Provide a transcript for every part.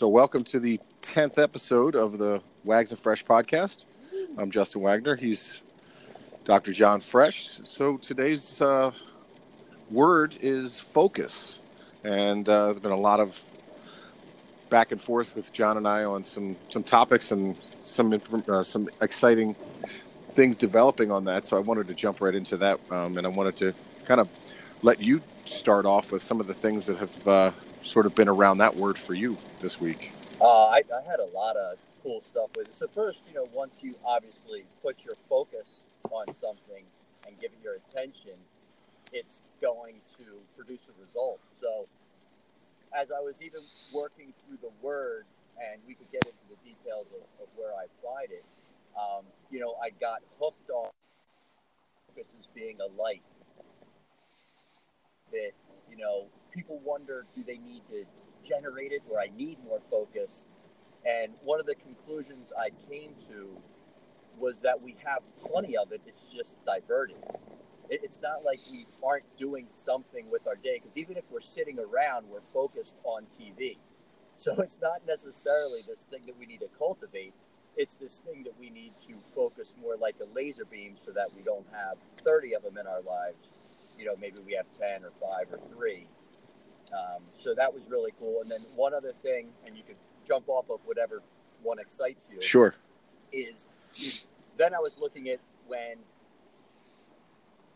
So welcome to the 10th episode of the Wags and Fresh podcast. I'm Justin Wagner. He's Dr. John Fresh. So today's word is focus. And there's been a lot of back and forth with John and I on some topics and some exciting things developing on that. So I wanted to jump right into that. And I wanted to kind of let you start off with some of the things that have sort of been around that word for you this week. I had a lot of cool stuff with it. So first, once you obviously put your focus on something and give it your attention, it's going to produce a result. So as I was even working through the word, and we could get into the details of where I applied it, I got hooked on focus as being a light. That, people wonder, do they need to generate it, or I need more focus? And one of the conclusions I came to was that we have plenty of it. It's just diverted. It's not like we aren't doing something with our day, because even if we're sitting around, we're focused on TV. So it's not necessarily this thing that we need to cultivate. It's this thing that we need to focus more like a laser beam, so that we don't have 30 of them in our lives. Maybe we have 10 or 5 or 3. So that was really cool. And then one other thing, and you could jump off of whatever one excites you. Sure. Then I was looking at when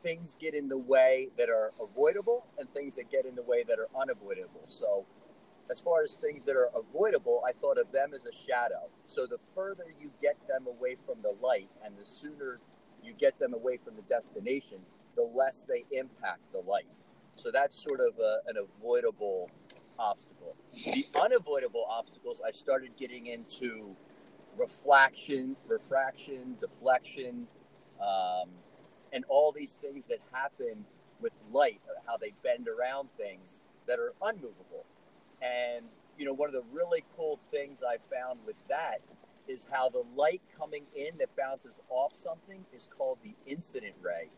things get in the way that are avoidable and things that get in the way that are unavoidable. So as far as things that are avoidable, I thought of them as a shadow. So the further you get them away from the light and the sooner you get them away from the destination, the less they impact the light. So that's sort of an avoidable obstacle. The unavoidable obstacles, I started getting into reflection, refraction, deflection, and all these things that happen with light, how they bend around things that are unmovable. And, one of the really cool things I found with that is how the light coming in that bounces off something is called the incident ray.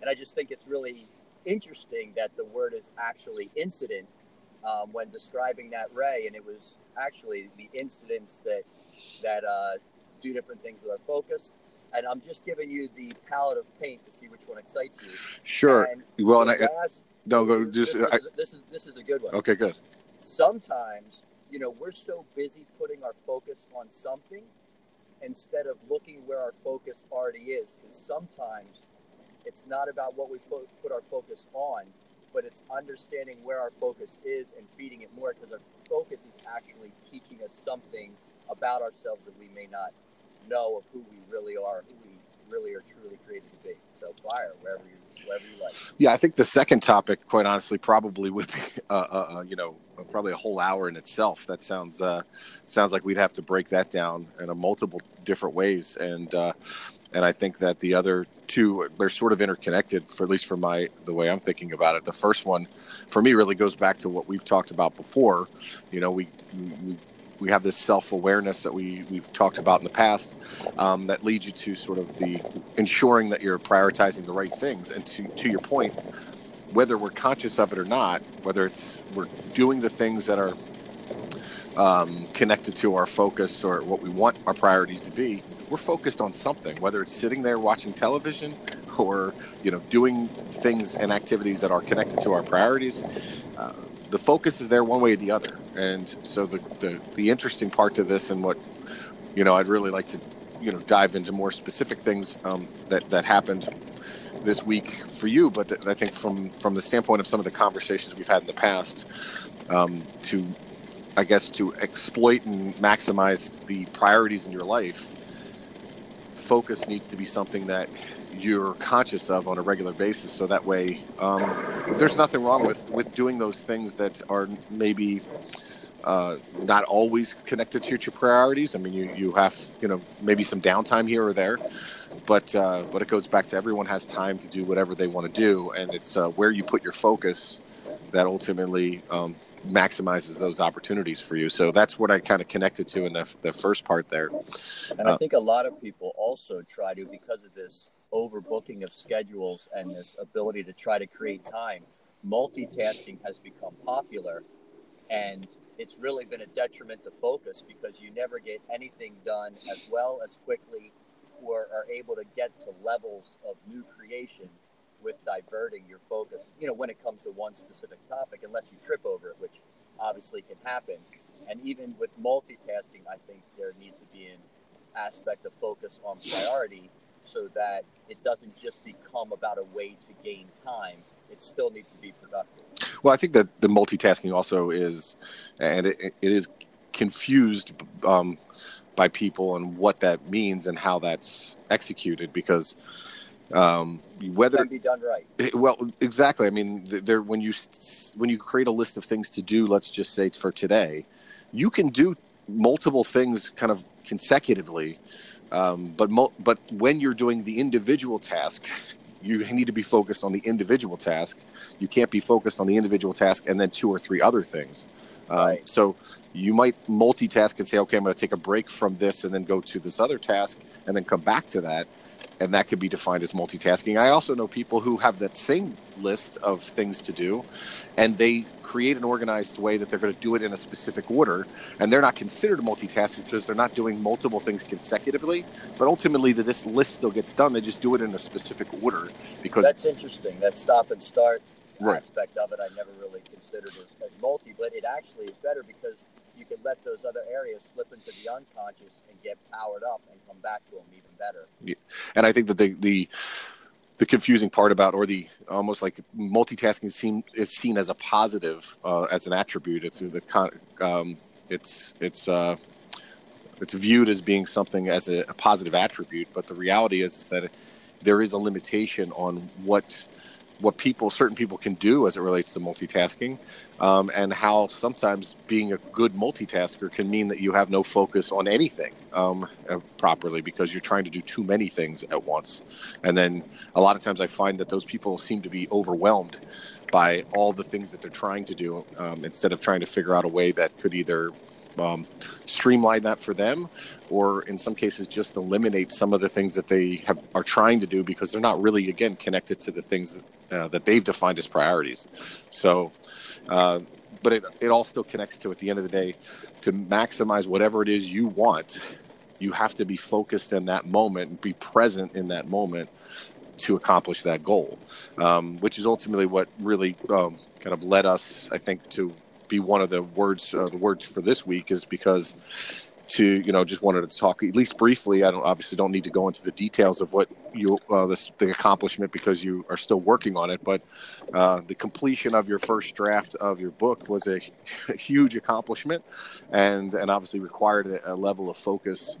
And I just think it's really interesting that the word is actually incident when describing that ray. And it was actually the incidents that do different things with our focus. And I'm just giving you the palette of paint to see which one excites you. Sure. This is a good one. Okay, good. Sometimes, we're so busy putting our focus on something instead of looking where our focus already is, because sometimes it's not about what we put our focus on, but it's understanding where our focus is and feeding it more, because our focus is actually teaching us something about ourselves that we may not know of who we really are, who we really are truly created to be. So fire, wherever you like. Yeah, I think the second topic, quite honestly, probably would be, probably a whole hour in itself. That sounds like we'd have to break that down in a multiple different ways. And I think that the other two, they're sort of interconnected, for at least the way I'm thinking about it. The first one, for me, really goes back to what we've talked about before. We have this self-awareness that we've talked about in the past that leads you to sort of the ensuring that you're prioritizing the right things. And to your point, whether we're conscious of it or not, whether it's we're doing the things that are connected to our focus or what we want our priorities to be, we're focused on something, whether it's sitting there watching television or, doing things and activities that are connected to our priorities. The focus is there one way or the other. And so the interesting part to this, and what, I'd really like to, dive into more specific things that happened this week for you. But I think from the standpoint of some of the conversations we've had in the past, to exploit and maximize the priorities in your life, focus needs to be something that you're conscious of on a regular basis. So that way, there's nothing wrong with doing those things that are maybe not always connected to your priorities. I mean, you have, maybe some downtime here or there, but it goes back to everyone has time to do whatever they want to do. And it's where you put your focus that ultimately maximizes those opportunities for you. So that's what I kind of connected to in the first part there. And I think a lot of people also try to, because of this overbooking of schedules and this ability to try to create time, multitasking has become popular. And it's really been a detriment to focus because you never get anything done as well as quickly or are able to get to levels of new creation with diverting your focus, you know, when it comes to one specific topic, unless you trip over it, which obviously can happen. And even with multitasking, I think there needs to be an aspect of focus on priority so that it doesn't just become about a way to gain time. It still needs to be productive. Well, I think that the multitasking also is, and it is confused by people and what that means and how that's executed, because whether it can be done right. Well, exactly. I mean, there when you create a list of things to do, let's just say for today, you can do multiple things kind of consecutively, but when you're doing the individual task, you need to be focused on the individual task. You can't be focused on the individual task and then two or three other things. Right. So you might multitask and say, okay, I'm going to take a break from this and then go to this other task and then come back to that. And that could be defined as multitasking. I also know people who have that same list of things to do, and they create an organized way that they're going to do it in a specific order, and they're not considered multitasking because they're not doing multiple things consecutively. But ultimately, this list still gets done. They just do it in a specific order. Because that's interesting. That stop and start aspect of it I never really considered as multi, but it actually is better because you can let those other areas slip into the unconscious and get powered up and come back to them even better. Yeah. And I think that the confusing part about, or the almost like multitasking is seen as a positive, as an attribute. It's viewed as being something as a positive attribute, but the reality is that there is a limitation on what certain people can do as it relates to multitasking, and how sometimes being a good multitasker can mean that you have no focus on anything properly because you're trying to do too many things at once. And then a lot of times I find that those people seem to be overwhelmed by all the things that they're trying to do, instead of trying to figure out a way that could either streamline that for them, or in some cases just eliminate some of the things that they are trying to do because they're not really, again, connected to the things that they've defined as priorities. So, but it all still connects to, at the end of the day, to maximize whatever it is you want, you have to be focused in that moment and be present in that moment to accomplish that goal, which is ultimately what really kind of led us, I think, to be one of the words for this week, is because just wanted to talk at least briefly. I don't need to go into the details of what the accomplishment, because you are still working on it, but the completion of your first draft of your book was a huge accomplishment, and obviously required a level of focus.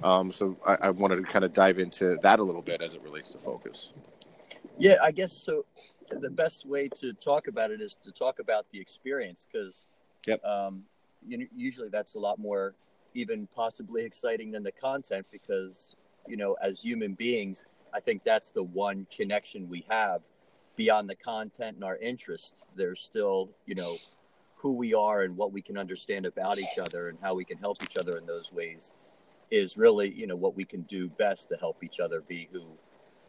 So I wanted to kind of dive into that a little bit as it relates to focus. Yeah, I guess so. The best way to talk about it is to talk about the experience, because usually that's a lot more even possibly exciting than the content, because, as human beings, I think that's the one connection we have beyond the content and our interests. There's still, who we are and what we can understand about each other and how we can help each other in those ways is really, what we can do best to help each other be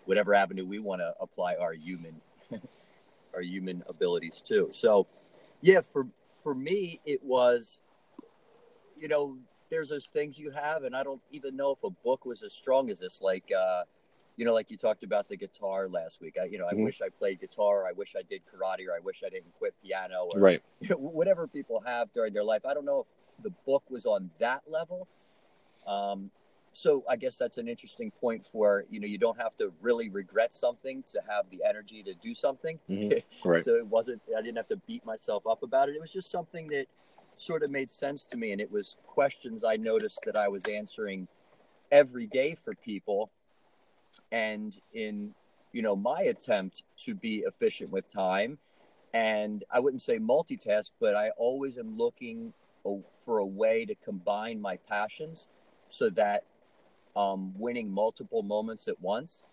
whatever avenue we want to apply our human abilities to. So, yeah, for me, it was, there's those things you have, and I don't even know if a book was as strong as this. Like, like you talked about the guitar last week. I wish I played guitar, or I wish I did karate, or I wish I didn't quit piano, or whatever people have during their life. I don't know if the book was on that level. So I guess that's an interesting point for, you don't have to really regret something to have the energy to do something. Mm-hmm. Right. So I didn't have to beat myself up about it. It was just something that sort of made sense to me. And it was questions I noticed that I was answering every day for people. And in, my attempt to be efficient with time, and I wouldn't say multitask, but I always am looking for a way to combine my passions so that winning multiple moments at once.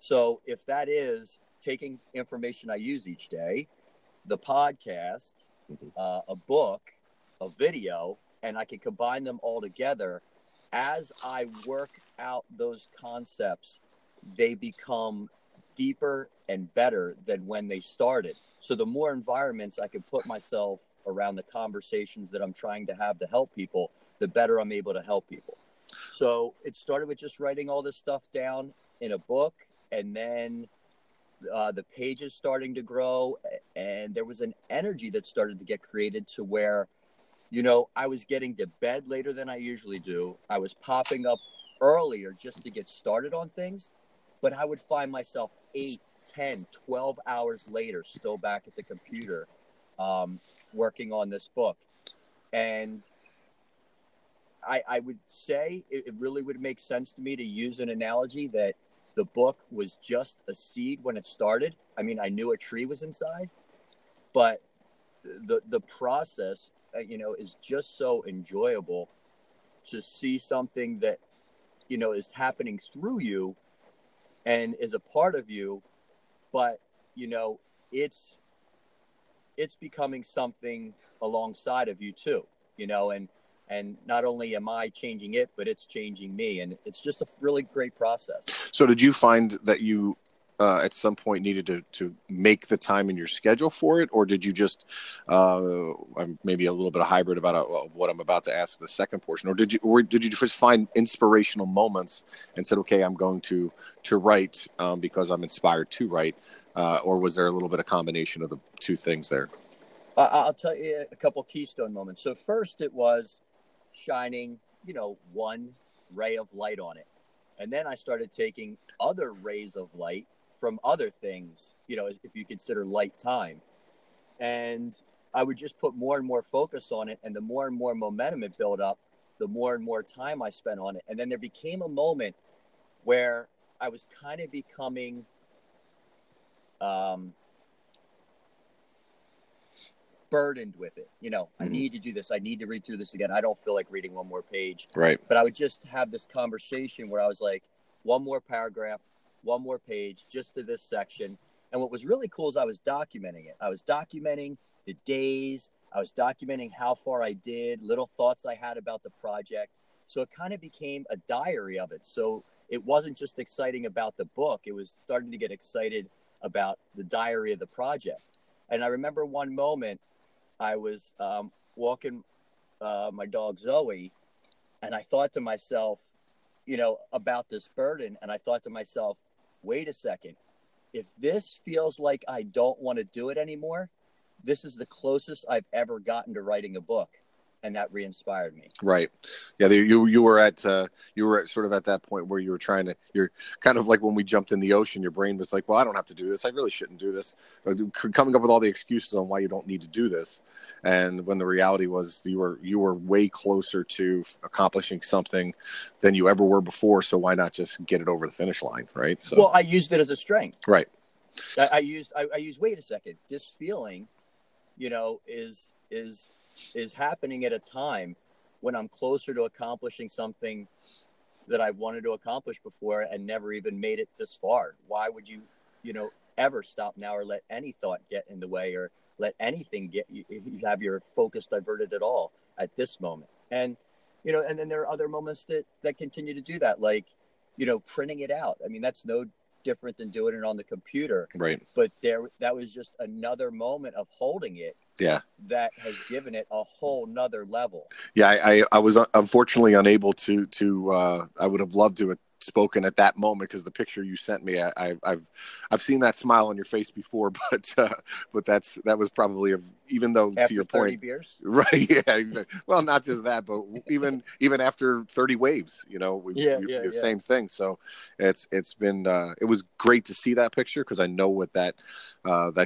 So if that is taking information I use each day, the podcast, a book, a video, and I can combine them all together. As I work out those concepts, they become deeper and better than when they started. So the more environments I can put myself around the conversations that I'm trying to have to help people, the better I'm able to help people. So it started with just writing all this stuff down in a book, and then the pages starting to grow, and there was an energy that started to get created to where, you know, I was getting to bed later than I usually do. I was popping up earlier just to get started on things, but I would find myself 8, 10, 12 hours later, still back at the computer, working on this book. And I would say it really would make sense to me to use an analogy that the book was just a seed when it started. I mean, I knew a tree was inside, but the process, you know, is just so enjoyable to see something that, you know, is happening through you and is a part of you, but, you know, it's becoming something alongside of you too, you know, and not only am I changing it, but it's changing me. And it's just a really great process. So did you find that you at some point needed to make the time in your schedule for it? Or did you just maybe a little bit of hybrid about what I'm about to ask the second portion? Or did you just find inspirational moments and said, okay, I'm going to write because I'm inspired to write? Or was there a little bit of combination of the two things there? I'll tell you a couple keystone moments. So first it was shining, you know, one ray of light on it. And then I started taking other rays of light from other things, you know, if you consider light time. And I would just put more and more focus on it. And more momentum it built up, the more and more time I spent on it. And then there became a moment where I was kind of becoming burdened with it. You know, I need to do this. I need to read through this again. I don't feel like reading one more page. Right. But I would just have this conversation where I was like, one more paragraph, one more page, just to this section. And what was really cool is I was documenting it. I was documenting the days. I was documenting how far I did, little thoughts I had about the project. So it kind of became a diary of it. So it wasn't just exciting about the book. It was starting to get excited about the diary of the project. And I remember one moment I was walking my dog Zoe, and I thought to myself, you know, about this burden. And I thought to myself, wait a second, if this feels like I don't want to do it anymore, this is the closest I've ever gotten to writing a book. And that re-inspired me. Right. Yeah. You were at sort of at that point where you were trying to, you're kind of like when we jumped in the ocean, your brain was like, well, I don't have to do this. I really shouldn't do this. Coming up with all the excuses on why you don't need to do this. And when the reality was you were way closer to accomplishing something than you ever were before. So why not just get it over the finish line? Right. So, well, I used it as a strength. Right. I used, wait a second, this feeling, you know, is happening at a time when I'm closer to accomplishing something that I wanted to accomplish before and never even made it this far. Why would you, you know, ever stop now or let any thought get in the way or let anything get you, have your focus diverted at all at this moment? And, you know, and then there are other moments that continue to do that, like, you know, printing it out. I mean, that's no different than doing it on the computer. Right. But that was just another moment of holding it. Yeah, that has given it a whole nother level. Yeah, I was unfortunately unable to I would have loved to have spoken at that moment because the picture you sent me, I've seen that smile on your face before, but that was probably even though after to your 30 point, beers? Right? Yeah, well, not just that, but even after 30 waves, you know, same thing. So it's been it was great to see that picture because I know what that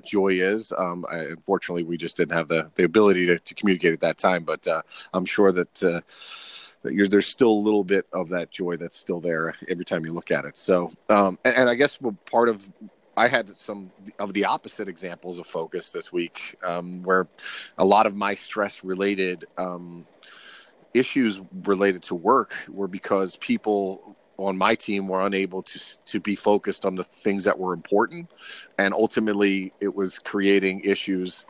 joy is. Unfortunately, we just didn't have the ability to communicate at that time, but I'm sure that. There's still a little bit of that joy that's still there every time you look at it. So, and I guess I had some of the opposite examples of focus this week, where a lot of my stress related issues related to work were because people on my team were unable to be focused on the things that were important. And ultimately it was creating issues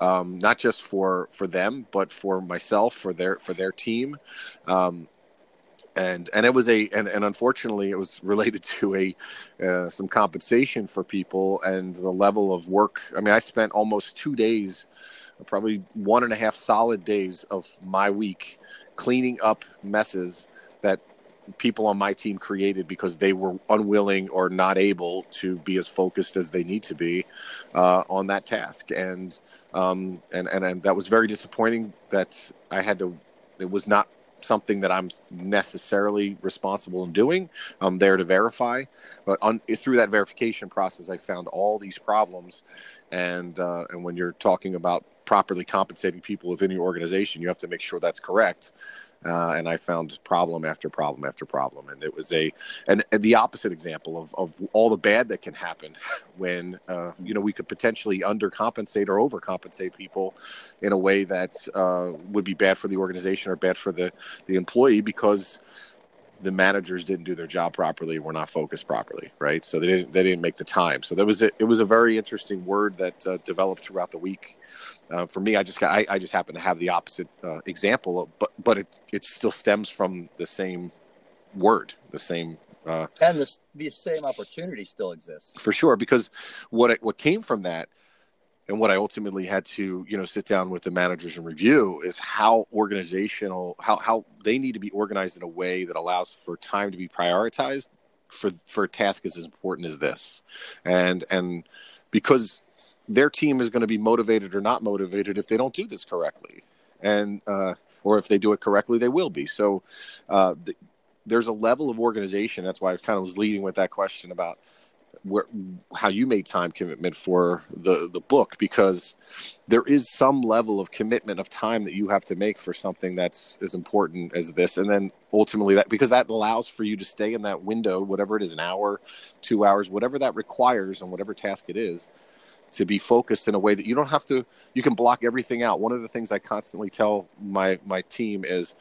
not just for them, but for myself, for their team. And it was and unfortunately it was related to some compensation for people and the level of work. I mean, I spent almost 2 days probably 1.5 solid days of my week cleaning up messes that people on my team created because they were unwilling or not able to be as focused as they need to be on that task. And that was very disappointing that I had to, it was not something that I'm necessarily responsible in doing. I'm there to verify, but through that verification process, I found all these problems. And when you're talking about properly compensating people within your organization, you have to make sure that's correct. And I found problem after problem after problem. And it was and the opposite example of all the bad that can happen when, we could potentially undercompensate or overcompensate people in a way that would be bad for the organization or bad for the employee because the managers didn't do their job properly, were not focused properly, right? So they didn't make the time. So it was a very interesting word that developed throughout the week. For me, I just happen to have the opposite example, but it still stems from the same word, the same and the same opportunity still exists for sure. Because what came from that, and what I ultimately had to sit down with the managers and review is how they need to be organized in a way that allows for time to be prioritized for a task as important as this, and because their team is going to be motivated or not motivated if they don't do this correctly. And, or if they do it correctly, they will be. So there's a level of organization. That's why I kind of was leading with that question about how you made time commitment for the book, because there is some level of commitment of time that you have to make for something that's as important as this. And then ultimately because that allows for you to stay in that window, whatever it is, an hour, 2 hours, whatever that requires on whatever task it is, to be focused in a way that you don't have to, you can block everything out. One of the things I constantly tell my team is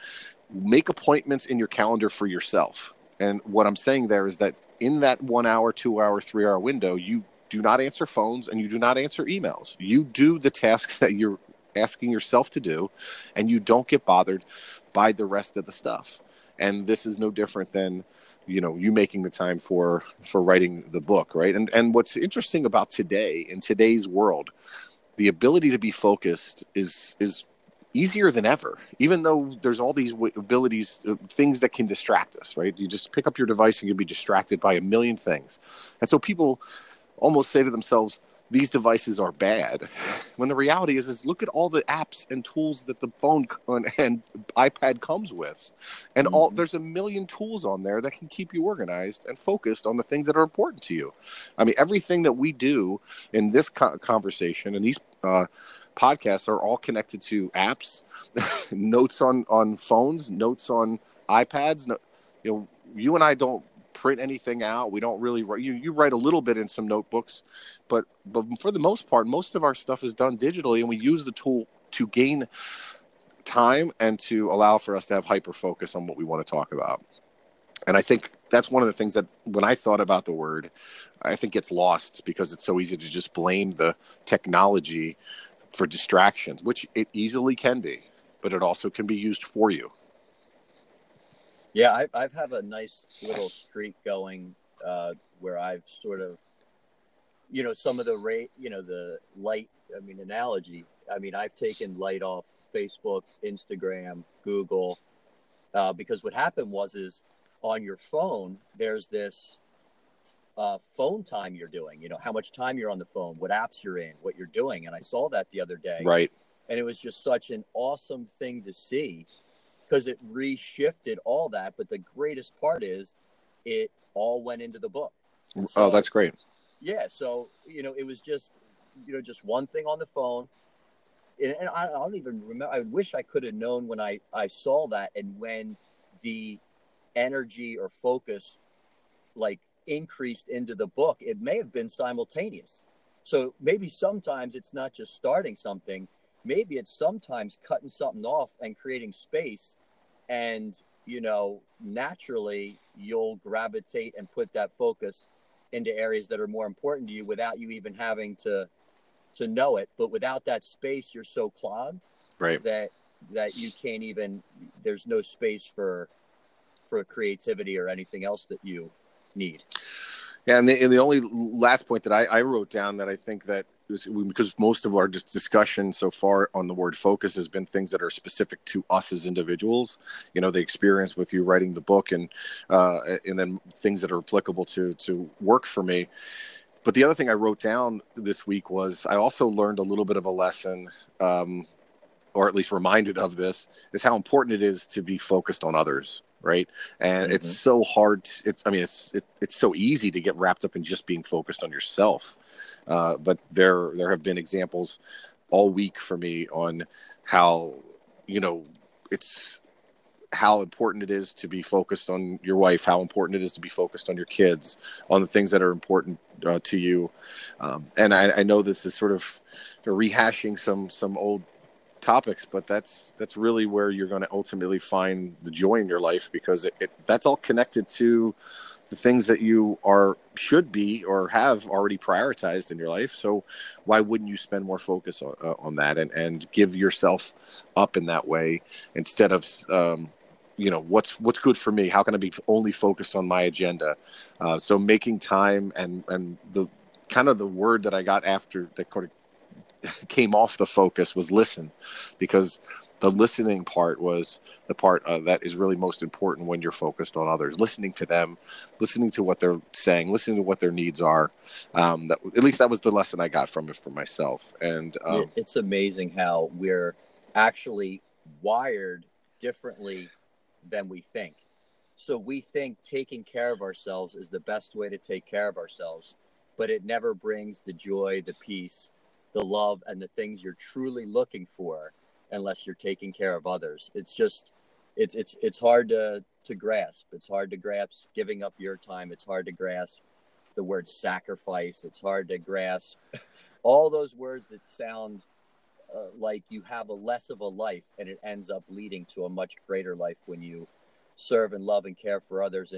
make appointments in your calendar for yourself. And what I'm saying there is that in that 1 hour, 2 hour, 3 hour window, you do not answer phones and you do not answer emails. You do the task that you're asking yourself to do, and you don't get bothered by the rest of the stuff. And this is no different than you making the time for writing the book, right? And what's interesting about today, in today's world, the ability to be focused is easier than ever, even though there's all these abilities, things that can distract us, right? You just pick up your device and you'll be distracted by a million things. And so people almost say to themselves, these devices are bad, when the reality is look at all the apps and tools that the phone and iPad comes with. And there's a million tools on there that can keep you organized and focused on the things that are important to you. I mean, everything that we do in this conversation and these podcasts are all connected to apps, notes on phones, notes on iPads. You and I don't print anything out. We don't really write. You write a little bit in some notebooks, but for the most part, most of our stuff is done digitally, and we use the tool to gain time and to allow for us to have hyper focus on what we want to talk about. And I think that's one of the things that when I thought about the word, I think gets lost because it's so easy to just blame the technology for distractions, which it easily can be, but it also can be used for you. Yeah, I've have a nice little streak going where I've sort of, some of the the light, analogy. I've taken light off Facebook, Instagram, Google, because what happened was on your phone, there's this phone time you're doing, how much time you're on the phone, what apps you're in, what you're doing. And I saw that the other day. Right. And it was just such an awesome thing to see, because it reshifted all that. But the greatest part is it all went into the book. So, oh, that's great. Yeah. So, it was just, just one thing on the phone. And I don't even remember. I wish I could have known when I saw that and when the energy or focus increased into the book, it may have been simultaneous. So maybe sometimes it's not just starting something. Maybe it's sometimes cutting something off and creating space, and, naturally you'll gravitate and put that focus into areas that are more important to you without you even having to know it. But without that space, you're so clogged, right, that you can't even, there's no space for creativity or anything else that you need. Yeah. And the only last point that I wrote down that I think that because most of our discussion so far on the word focus has been things that are specific to us as individuals, you know, the experience with you writing the book and then things that are applicable to work for me. But the other thing I wrote down this week was I also learned a little bit of a lesson, or at least reminded of this, is how important it is to be focused on others. Right. And mm-hmm. It's so hard. It's so easy to get wrapped up in just being focused on yourself. But there have been examples all week for me on how, you know, it's how important it is to be focused on your wife, how important it is to be focused on your kids, on the things that are important to you. And I know this is sort of rehashing some old topics, but that's really where you're going to ultimately find the joy in your life, because that's all connected to the things that you should be or have already prioritized in your life. So why wouldn't you spend more focus on that and give yourself up in that way instead of, you know, what's good for me? How can I be only focused on my agenda? So making time and the kind of the word that I got after that kind of came off the focus was listen, because the listening part was the part that is really most important when you're focused on others, listening to them, listening to what they're saying, listening to what their needs are. At least that was the lesson I got from it for myself. And it's amazing how we're actually wired differently than we think. So we think taking care of ourselves is the best way to take care of ourselves, but it never brings the joy, the peace, the love, and the things you're truly looking for unless you're taking care of others. It's just, it's hard to grasp. It's hard to grasp giving up your time. It's hard to grasp the word sacrifice. It's hard to grasp all those words that sound like you have a less of a life, and it ends up leading to a much greater life when you serve and love and care for others.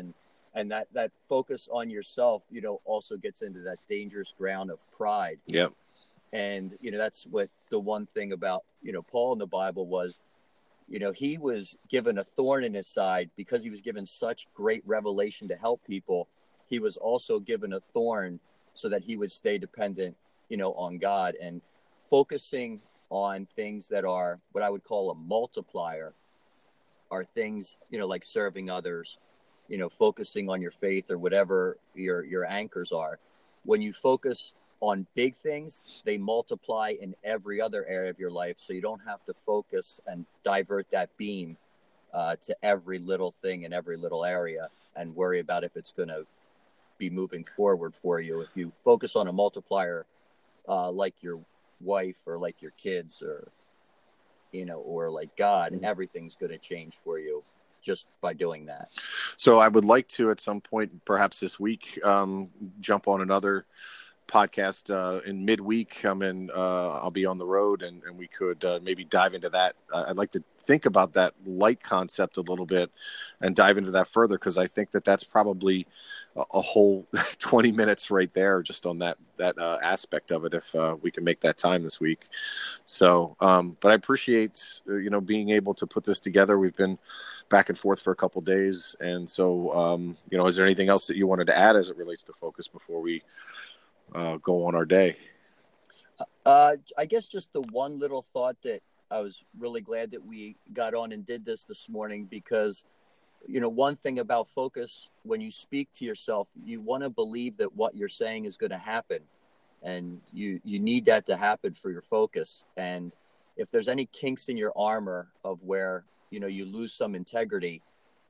And that focus on yourself, you know, also gets into that dangerous ground of pride. Yep. And, you know, that's what the one thing about, you know, Paul in the Bible was, you know, he was given a thorn in his side because he was given such great revelation to help people. He was also given a thorn so that he would stay dependent, you know, on God, and focusing on things that are what I would call a multiplier are things, you know, like serving others, you know, focusing on your faith or whatever your anchors are. When you focus on big things, they multiply in every other area of your life, so you don't have to focus and divert that beam to every little thing in every little area and worry about if it's going to be moving forward for you. If you focus on a multiplier like your wife or like your kids or, you know, or like God, mm-hmm. everything's going to change for you just by doing that. So I would like to at some point, perhaps this week, jump on another podcast in midweek. I'm in I'll be on the road, and we could maybe dive into that. I'd like to think about that light concept a little bit and dive into that further, because I think that's probably a whole 20 minutes right there just on that aspect of it, if we can make that time this week. So but I appreciate you know, being able to put this together. We've been back and forth for a couple days, and so you know, is there anything else that you wanted to add as it relates to focus before we go on our day? I guess just the one little thought that I was really glad that we got on and did this morning, because, you know, one thing about focus, when you speak to yourself, you want to believe that what you're saying is going to happen, and you need that to happen for your focus. And if there's any kinks in your armor of where, you know, you lose some integrity,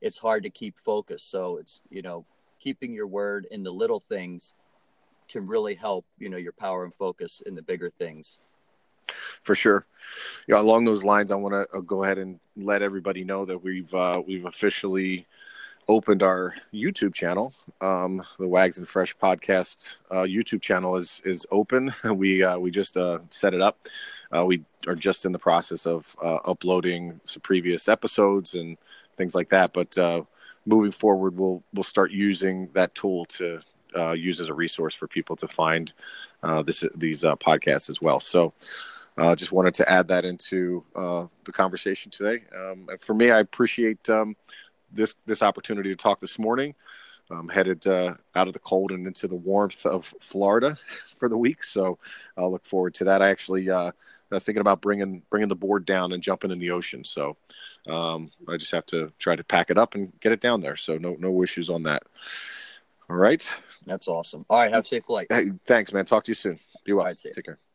it's hard to keep focus. So it's, you know, keeping your word in the little things can really help, you know, your power and focus in the bigger things. For sure. Yeah. You know, along those lines, I want to go ahead and let everybody know that we've officially opened our YouTube channel. The Wags and Fresh podcast YouTube channel is open. We just set it up. We are just in the process of uploading some previous episodes and things like that. But moving forward, we'll start using that tool to use as a resource for people to find these podcasts as well. So just wanted to add that into the conversation today. And for me, I appreciate this opportunity to talk this morning. headed out of the cold and into the warmth of Florida for the week. So I'll look forward to that. I actually thinking about bringing the board down and jumping in the ocean. So I just have to try to pack it up and get it down there. So no issues on that. All right. That's awesome. All right. Have a safe flight. Hey, thanks, man. Talk to you soon. Be well. All right, take care.